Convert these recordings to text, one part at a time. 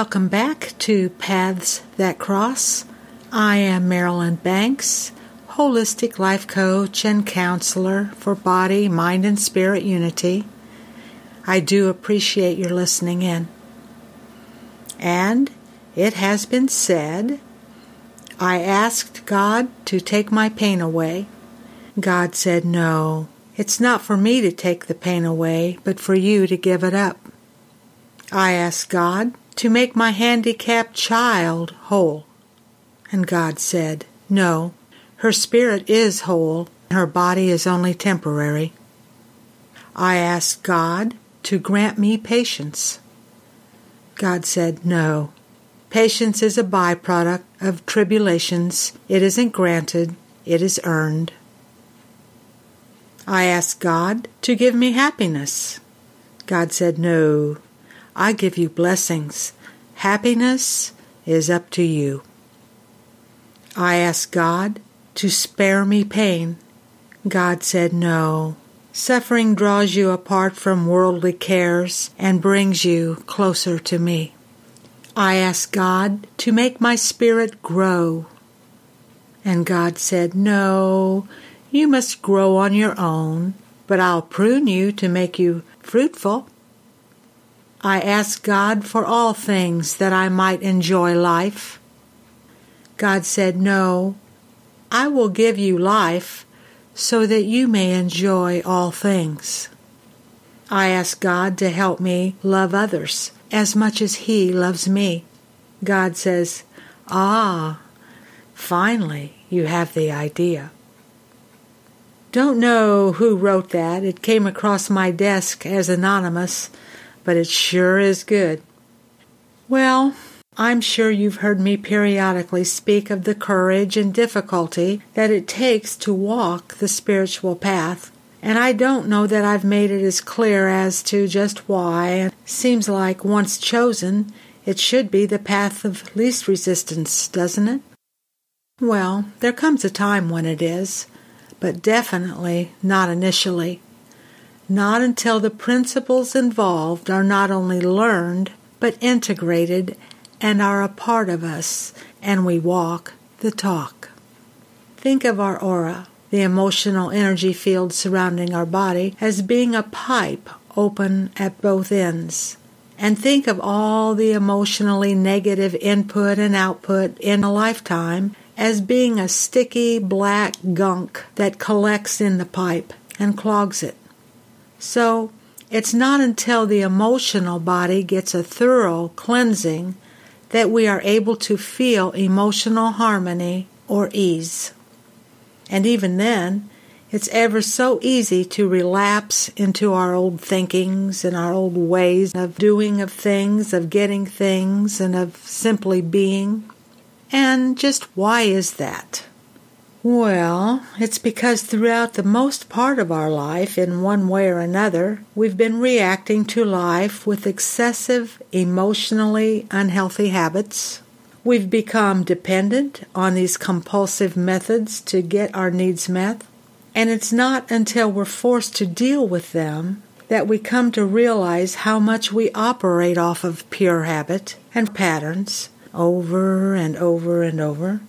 Welcome back to Paths That Cross. I am Marilyn Banks, holistic life coach and counselor for Body, Mind, and Spirit Unity. I do appreciate your listening in. And it has been said, I asked God to take my pain away. God said, no, it's not for me to take the pain away, but for you to give it up. I asked God to make my handicapped child whole. And God said, no, her spirit is whole, and her body is only temporary. I asked God to grant me patience. God said, no, patience is a byproduct of tribulations. It isn't granted, it is earned. I asked God to give me happiness. God said, no, I give you blessings. Happiness is up to you. I asked God to spare me pain. God said, no. Suffering draws you apart from worldly cares and brings you closer to me. I asked God to make my spirit grow. And God said, no, you must grow on your own, but I'll prune you to make you fruitful. I asked God for all things that I might enjoy life. God said, no, I will give you life so that you may enjoy all things. I asked God to help me love others as much as He loves me. God says, finally you have the idea. Don't know who wrote that. It came across my desk as anonymous, but it sure is good. Well, I'm sure you've heard me periodically speak of the courage and difficulty that it takes to walk the spiritual path, and I don't know that I've made it as clear as to just why. It seems like once chosen, it should be the path of least resistance, doesn't it? Well, there comes a time when it is, but definitely not initially. Not until the principles involved are not only learned, but integrated and are a part of us, and we walk the talk. Think of our aura, the emotional energy field surrounding our body, as being a pipe open at both ends. And think of all the emotionally negative input and output in a lifetime as being a sticky black gunk that collects in the pipe and clogs it. So, it's not until the emotional body gets a thorough cleansing that we are able to feel emotional harmony or ease. And even then, it's ever so easy to relapse into our old thinkings and our old ways of doing of things, of getting things, and of simply being. And just why is that? Well, it's because throughout the most part of our life, in one way or another, we've been reacting to life with excessive, emotionally unhealthy habits. We've become dependent on these compulsive methods to get our needs met, and it's not until we're forced to deal with them that we come to realize how much we operate off of pure habit and patterns over and over and over.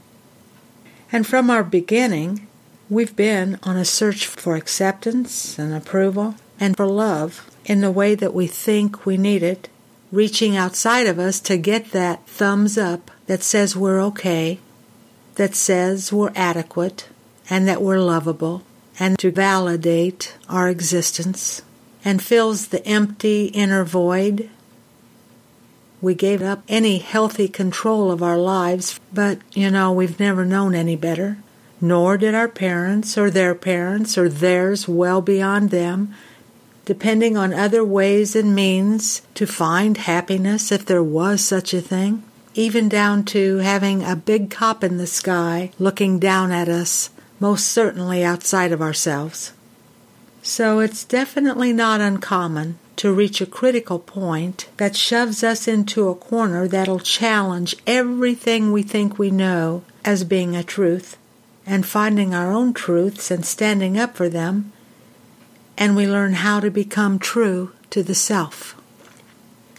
And from our beginning, we've been on a search for acceptance and approval and for love in the way that we think we need it, reaching outside of us to get that thumbs up that says we're okay, that says we're adequate, and that we're lovable, and to validate our existence, and fills the empty inner void. We gave up any healthy control of our lives, but, we've never known any better. Nor did our parents or theirs well beyond them, depending on other ways and means to find happiness if there was such a thing, even down to having a big cop in the sky looking down at us, most certainly outside of ourselves. So it's definitely not uncommon to reach a critical point that shoves us into a corner that'll challenge everything we think we know as being a truth, and finding our own truths and standing up for them, and we learn how to become true to the self.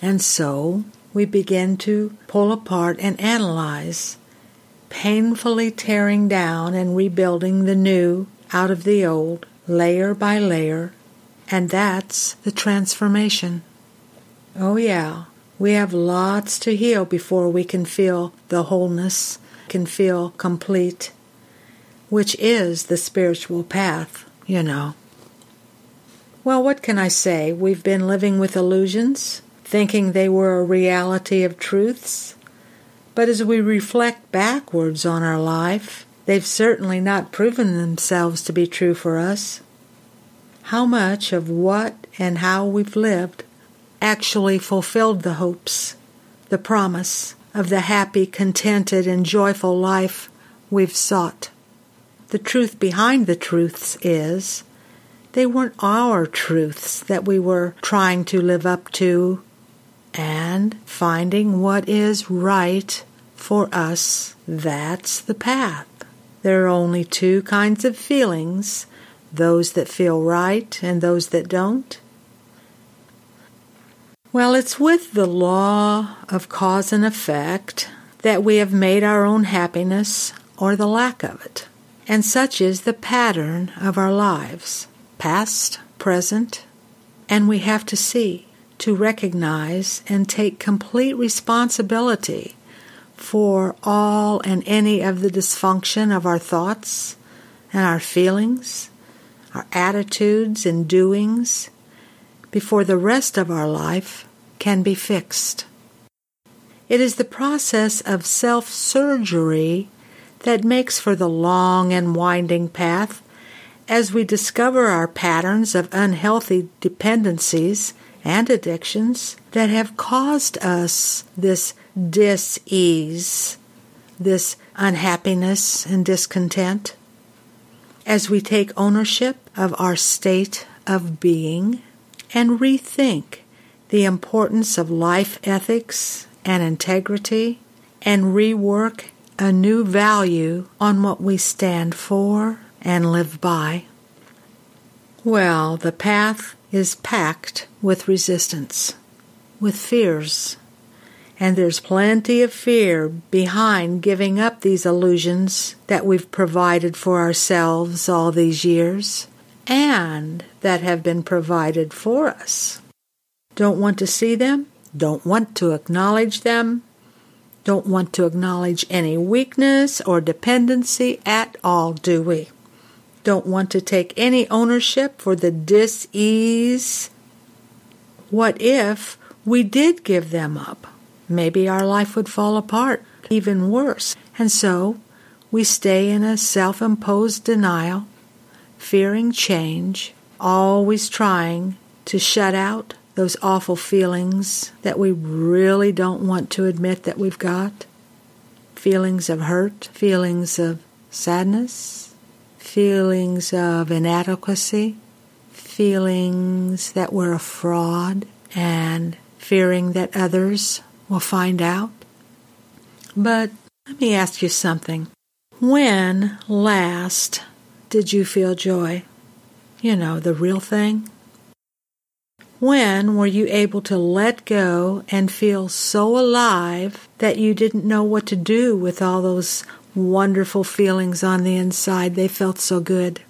And so, we begin to pull apart and analyze, painfully tearing down and rebuilding the new out of the old, layer by layer, and that's the transformation. Oh yeah, we have lots to heal before we can feel the wholeness, can feel complete, which is the spiritual path, you know. Well, what can I say? We've been living with illusions, thinking they were a reality of truths. But as we reflect backwards on our life, they've certainly not proven themselves to be true for us. How much of what and how we've lived actually fulfilled the hopes, the promise of the happy, contented, and joyful life we've sought? The truth behind the truths is they weren't our truths that we were trying to live up to, and finding what is right for us, that's the path. There are only two kinds of feelings, those that feel right and those that don't. Well, it's with the law of cause and effect that we have made our own happiness or the lack of it. And such is the pattern of our lives, past, present, and we have to see, to recognize, and take complete responsibility for all and any of the dysfunction of our thoughts and our feelings, our attitudes and doings, before the rest of our life can be fixed. It is the process of self-surgery that makes for the long and winding path as we discover our patterns of unhealthy dependencies and addictions that have caused us this dis-ease, this unhappiness and discontent. As we take ownership of our state of being and rethink the importance of life ethics and integrity and rework a new value on what we stand for and live by. Well, the path is packed with resistance, with fears, and there's plenty of fear behind giving up these illusions that we've provided for ourselves all these years and that have been provided for us. Don't want to see them, don't want to acknowledge them, don't want to acknowledge any weakness or dependency at all, do we? Don't want to take any ownership for the dis-ease. What if we did give them up? Maybe our life would fall apart, even worse. And so we stay in a self-imposed denial, fearing change, always trying to shut out those awful feelings that we really don't want to admit that we've got. Feelings of hurt, feelings of sadness, feelings of inadequacy, feelings that we're a fraud, and fearing that others will find out. But let me ask you something. When last did you feel joy? You know, the real thing. When were you able to let go and feel so alive that you didn't know what to do with all those wonderful feelings on the inside? They felt so good.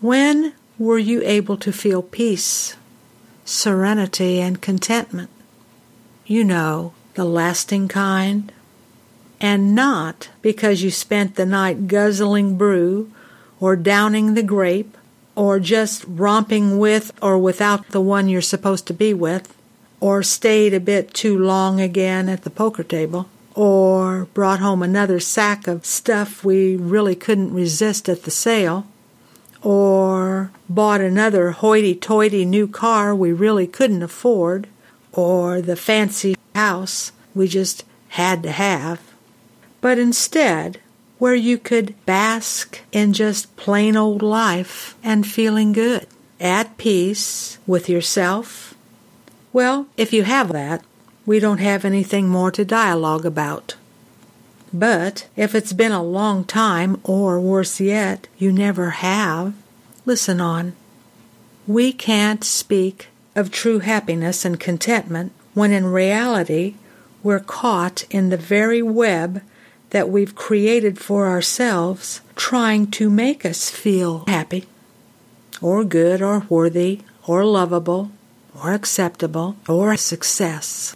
When were you able to feel peace, serenity, and contentment? You know, the lasting kind. And not because you spent the night guzzling brew or downing the grape or just romping with or without the one you're supposed to be with, or stayed a bit too long again at the poker table, or brought home another sack of stuff we really couldn't resist at the sale, or bought another hoity-toity new car we really couldn't afford, or the fancy house we just had to have, but instead where you could bask in just plain old life and feeling good, at peace with yourself. Well, if you have that, we don't have anything more to dialogue about. But if it's been a long time, or worse yet, you never have, listen on. We can't speak of true happiness and contentment when in reality we're caught in the very web that we've created for ourselves, trying to make us feel happy, or good, or worthy, or lovable, or acceptable, or a success.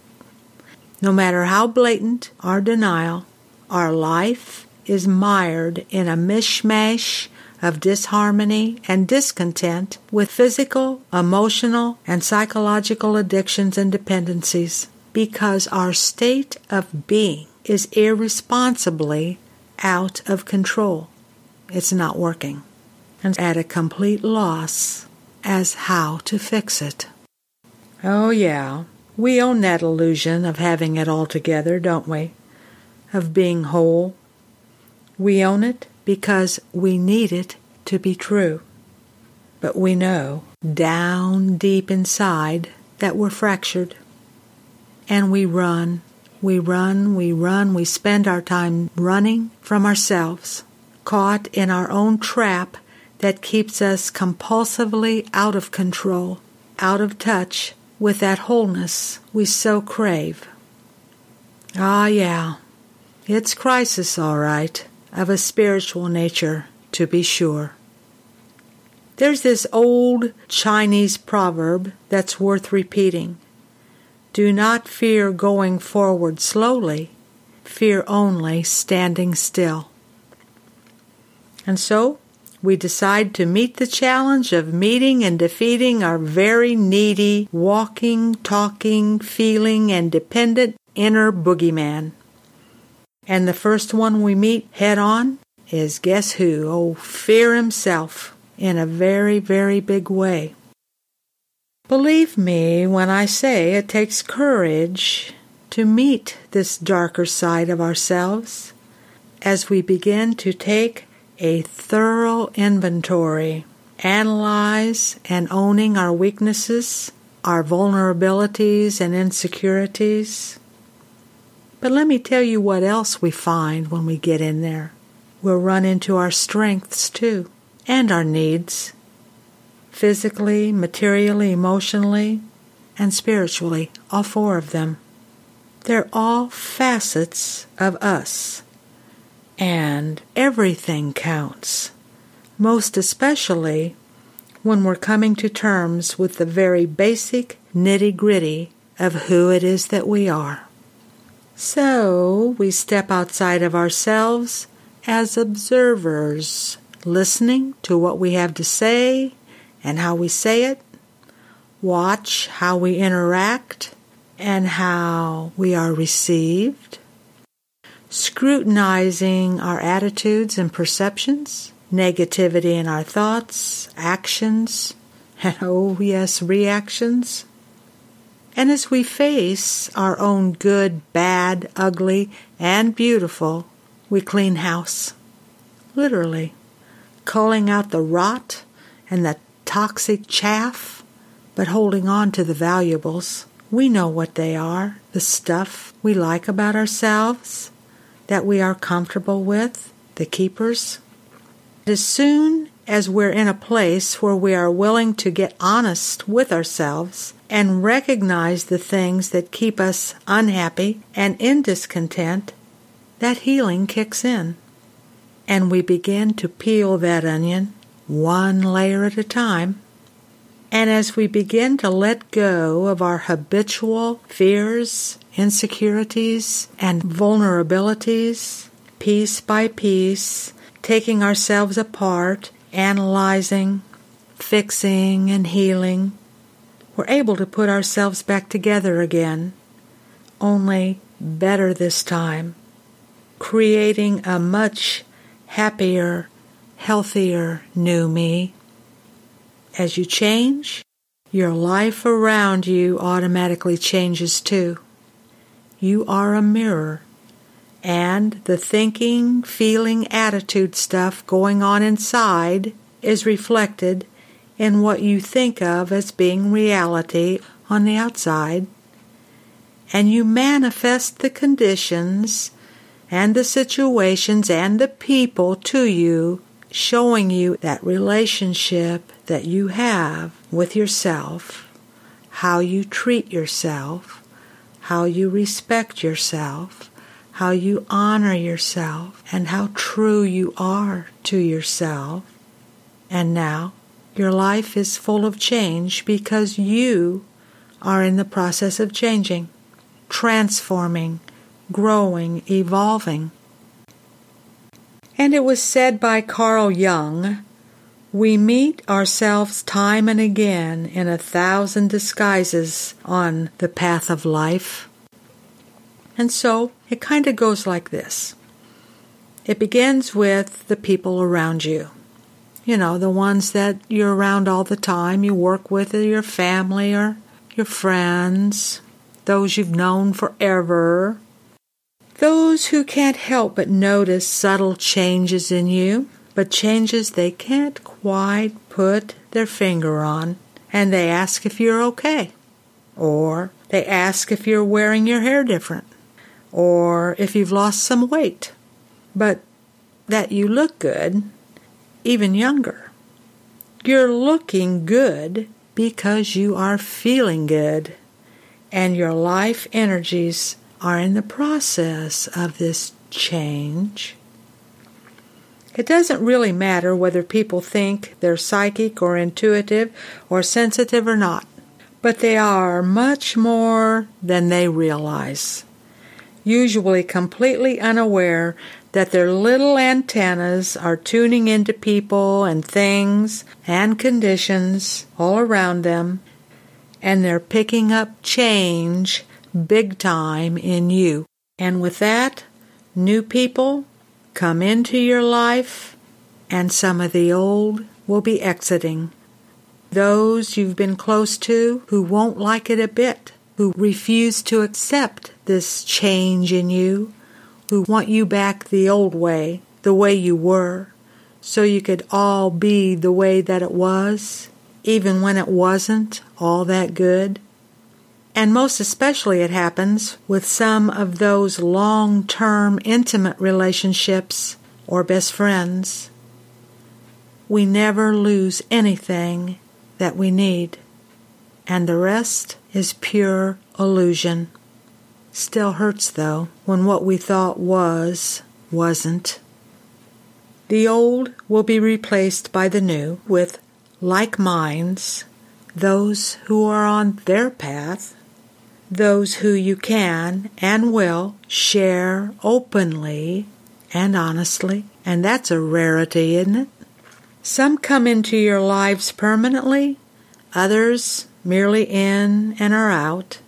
No matter how blatant our denial, our life is mired in a mishmash of disharmony and discontent with physical, emotional, and psychological addictions and dependencies, because our state of being is irresponsibly out of control. It's not working, and at a complete loss as how to fix it. Oh yeah, we own that illusion of having it all together, don't we? Of being whole. We own it because we need it to be true. But we know, down deep inside, that we're fractured. And we run, we spend our time running from ourselves, caught in our own trap that keeps us compulsively out of control, out of touch with that wholeness we so crave. Ah, yeah, it's crisis, all right, of a spiritual nature, to be sure. There's this old Chinese proverb that's worth repeating. Do not fear going forward slowly, fear only standing still. And so, we decide to meet the challenge of meeting and defeating our very needy, walking, talking, feeling, and dependent inner boogeyman. And the first one we meet head on is, guess who? Oh, fear himself, in a very, very big way. Believe me when I say it takes courage to meet this darker side of ourselves as we begin to take a thorough inventory, analyze and owning our weaknesses, our vulnerabilities and insecurities. But let me tell you what else we find when we get in there. We'll run into our strengths too, and our needs. Physically, materially, emotionally, and spiritually, all four of them. They're all facets of us. And everything counts, most especially when we're coming to terms with the very basic nitty-gritty of who it is that we are. So we step outside of ourselves as observers, listening to what we have to say and how we say it, watch how we interact and how we are received, scrutinizing our attitudes and perceptions, negativity in our thoughts, actions, and oh yes, reactions. And as we face our own good, bad, ugly, and beautiful, we clean house, literally, culling out the rot and the toxic chaff, but holding on to the valuables. We know what they are, the stuff we like about ourselves, that we are comfortable with, the keepers. As soon as we're in a place where we are willing to get honest with ourselves and recognize the things that keep us unhappy and in discontent, that healing kicks in. And we begin to peel that onion one layer at a time. And as we begin to let go of our habitual fears, insecurities, and vulnerabilities, piece by piece, taking ourselves apart, analyzing, fixing, and healing, we're able to put ourselves back together again, only better this time, creating a much happier, healthier new me. As you change, your life around you automatically changes too. You are a mirror, and the thinking, feeling, attitude stuff going on inside is reflected in what you think of as being reality on the outside, and you manifest the conditions and the situations and the people to you, showing you that relationship that you have with yourself, how you treat yourself, how you respect yourself, how you honor yourself, and how true you are to yourself. And now your life is full of change because you are in the process of changing, transforming, growing, evolving. And it was said by Carl Jung, "We meet ourselves time and again in 1,000 disguises on the path of life." And so it kind of goes like this. It begins with the people around you. You know, the ones that you're around all the time, you work with, or your family, or your friends, those you've known forever. Those who can't help but notice subtle changes in you, but changes they can't quite put their finger on, and they ask if you're okay, or they ask if you're wearing your hair different, or if you've lost some weight, but that you look good, even younger. You're looking good because you are feeling good, and your life energies are in the process of this change. It doesn't really matter whether people think they're psychic or intuitive or sensitive or not, but they are much more than they realize, usually completely unaware that their little antennas are tuning into people and things and conditions all around them, and they're picking up change big time in you. And with that, new people come into your life, and some of the old will be exiting. Those you've been close to who won't like it a bit, who refuse to accept this change in you, who want you back the old way, the way you were, so you could all be the way that it was, even when it wasn't all that good. And most especially it happens with some of those long-term intimate relationships or best friends. We never lose anything that we need, and the rest is pure illusion. Still hurts, though, when what we thought was, wasn't. The old will be replaced by the new with like minds, those who are on their path, those who you can and will share openly and honestly, and that's a rarity, isn't it? Some come into your lives permanently, others merely in and are out.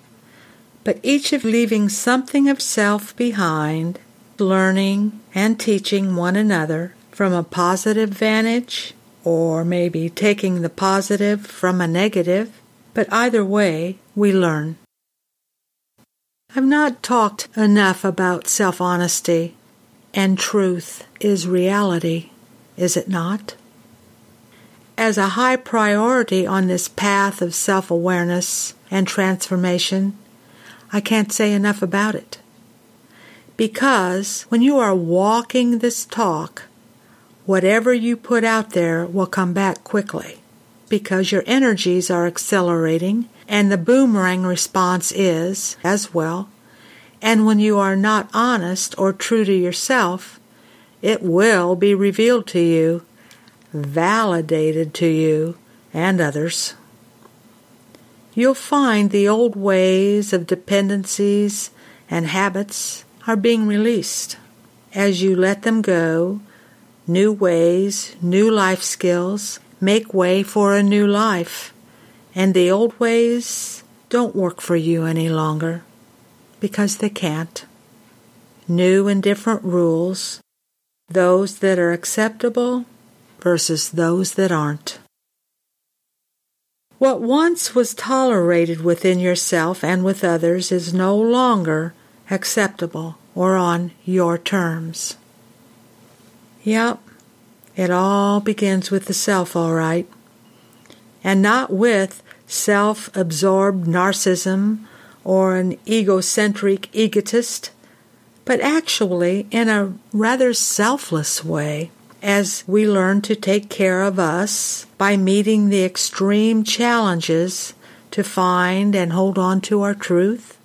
But each of leaving something of self behind, learning and teaching one another from a positive vantage, or maybe taking the positive from a negative, but either way, we learn. I've not talked enough about self-honesty, and truth is reality, is it not? As a high priority on this path of self-awareness and transformation, I can't say enough about it. Because when you are walking this talk, whatever you put out there will come back quickly, because your energies are accelerating, and the boomerang response is as well. And when you are not honest or true to yourself, it will be revealed to you, validated to you, and others. You'll find the old ways of dependencies and habits are being released. As you let them go, new ways, new life skills make way for a new life, and the old ways don't work for you any longer, because they can't. New and different rules, those that are acceptable versus those that aren't. What once was tolerated within yourself and with others is no longer acceptable or on your terms. Yep, it all begins with the self, all right, and not with self-absorbed narcissism or an egocentric egotist, but actually in a rather selfless way. As we learn to take care of us by meeting the extreme challenges to find and hold on to our truth,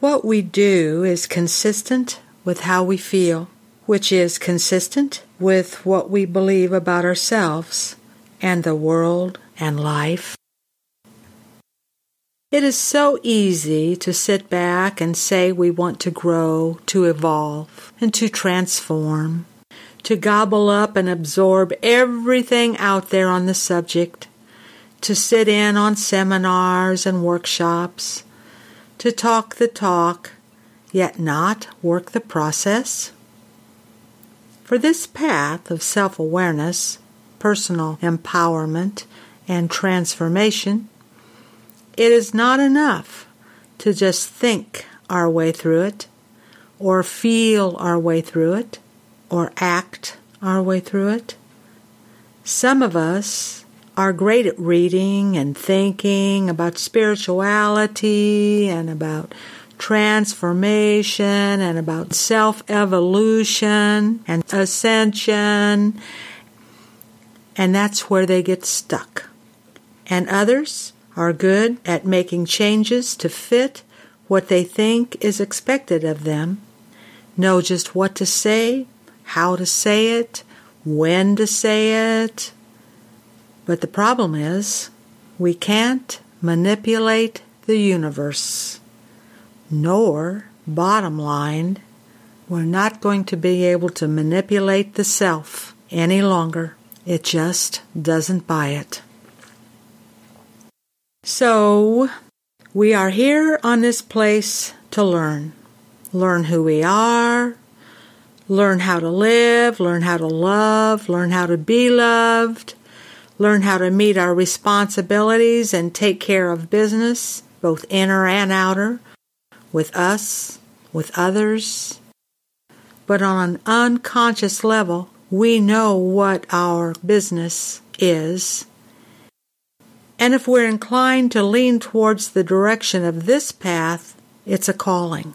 What we do is consistent with how we feel, which is consistent with what we believe about ourselves and the world and life. It is so easy to sit back and say we want to grow, to evolve, and to transform, to gobble up and absorb everything out there on the subject, to sit in on seminars and workshops, to talk the talk, yet not work the process. For this path of self-awareness, personal empowerment, and transformation, it is not enough to just think our way through it, or feel our way through it, or act our way through it. Some of us are great at reading and thinking about spirituality and about transformation and about self-evolution and ascension, and that's where they get stuck. And others are good at making changes to fit what they think is expected of them, know just what to say, how to say it, when to say it. But the problem is, we can't manipulate the universe, nor, bottom line, we're not going to be able to manipulate the self any longer. It just doesn't buy it. So, we are here on this place to learn. Learn who we are, learn how to live, learn how to love, learn how to be loved, learn how to meet our responsibilities and take care of business, both inner and outer, with us, with others. But on an unconscious level, we know what our business is. And if we're inclined to lean towards the direction of this path, it's a calling.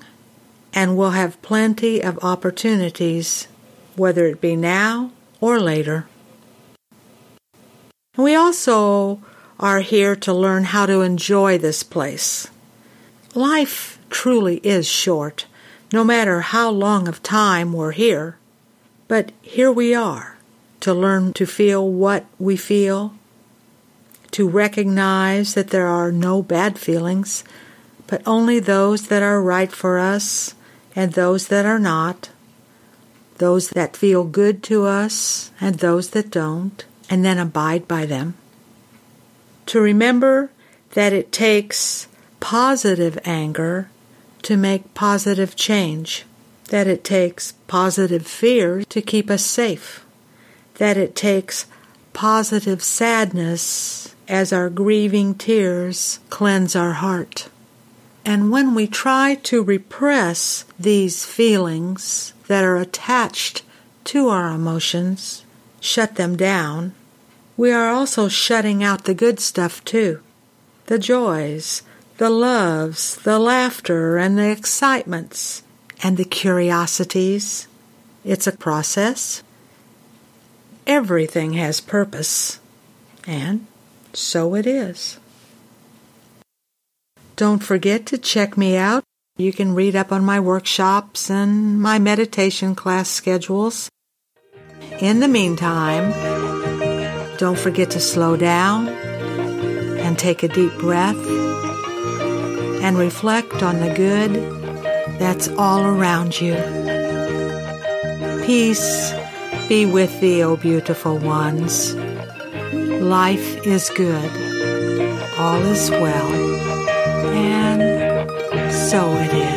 And we'll have plenty of opportunities, whether it be now or later. We also are here to learn how to enjoy this place. Life truly is short, no matter how long of time we're here. But here we are, to learn to feel what we feel, to recognize that there are no bad feelings, but only those that are right for us and those that are not, those that feel good to us and those that don't, and then abide by them. To remember that it takes positive anger to make positive change, that it takes positive fear to keep us safe, that it takes positive sadness as our grieving tears cleanse our heart. And when we try to repress these feelings that are attached to our emotions, shut them down, we are also shutting out the good stuff too. The joys, the loves, the laughter, and the excitements, and the curiosities. It's a process. Everything has purpose, and so it is. Don't forget to check me out. You can read up on my workshops and my meditation class schedules. In the meantime, don't forget to slow down and take a deep breath and reflect on the good that's all around you. Peace be with thee, O beautiful ones. Life is good, all is well, and so it is.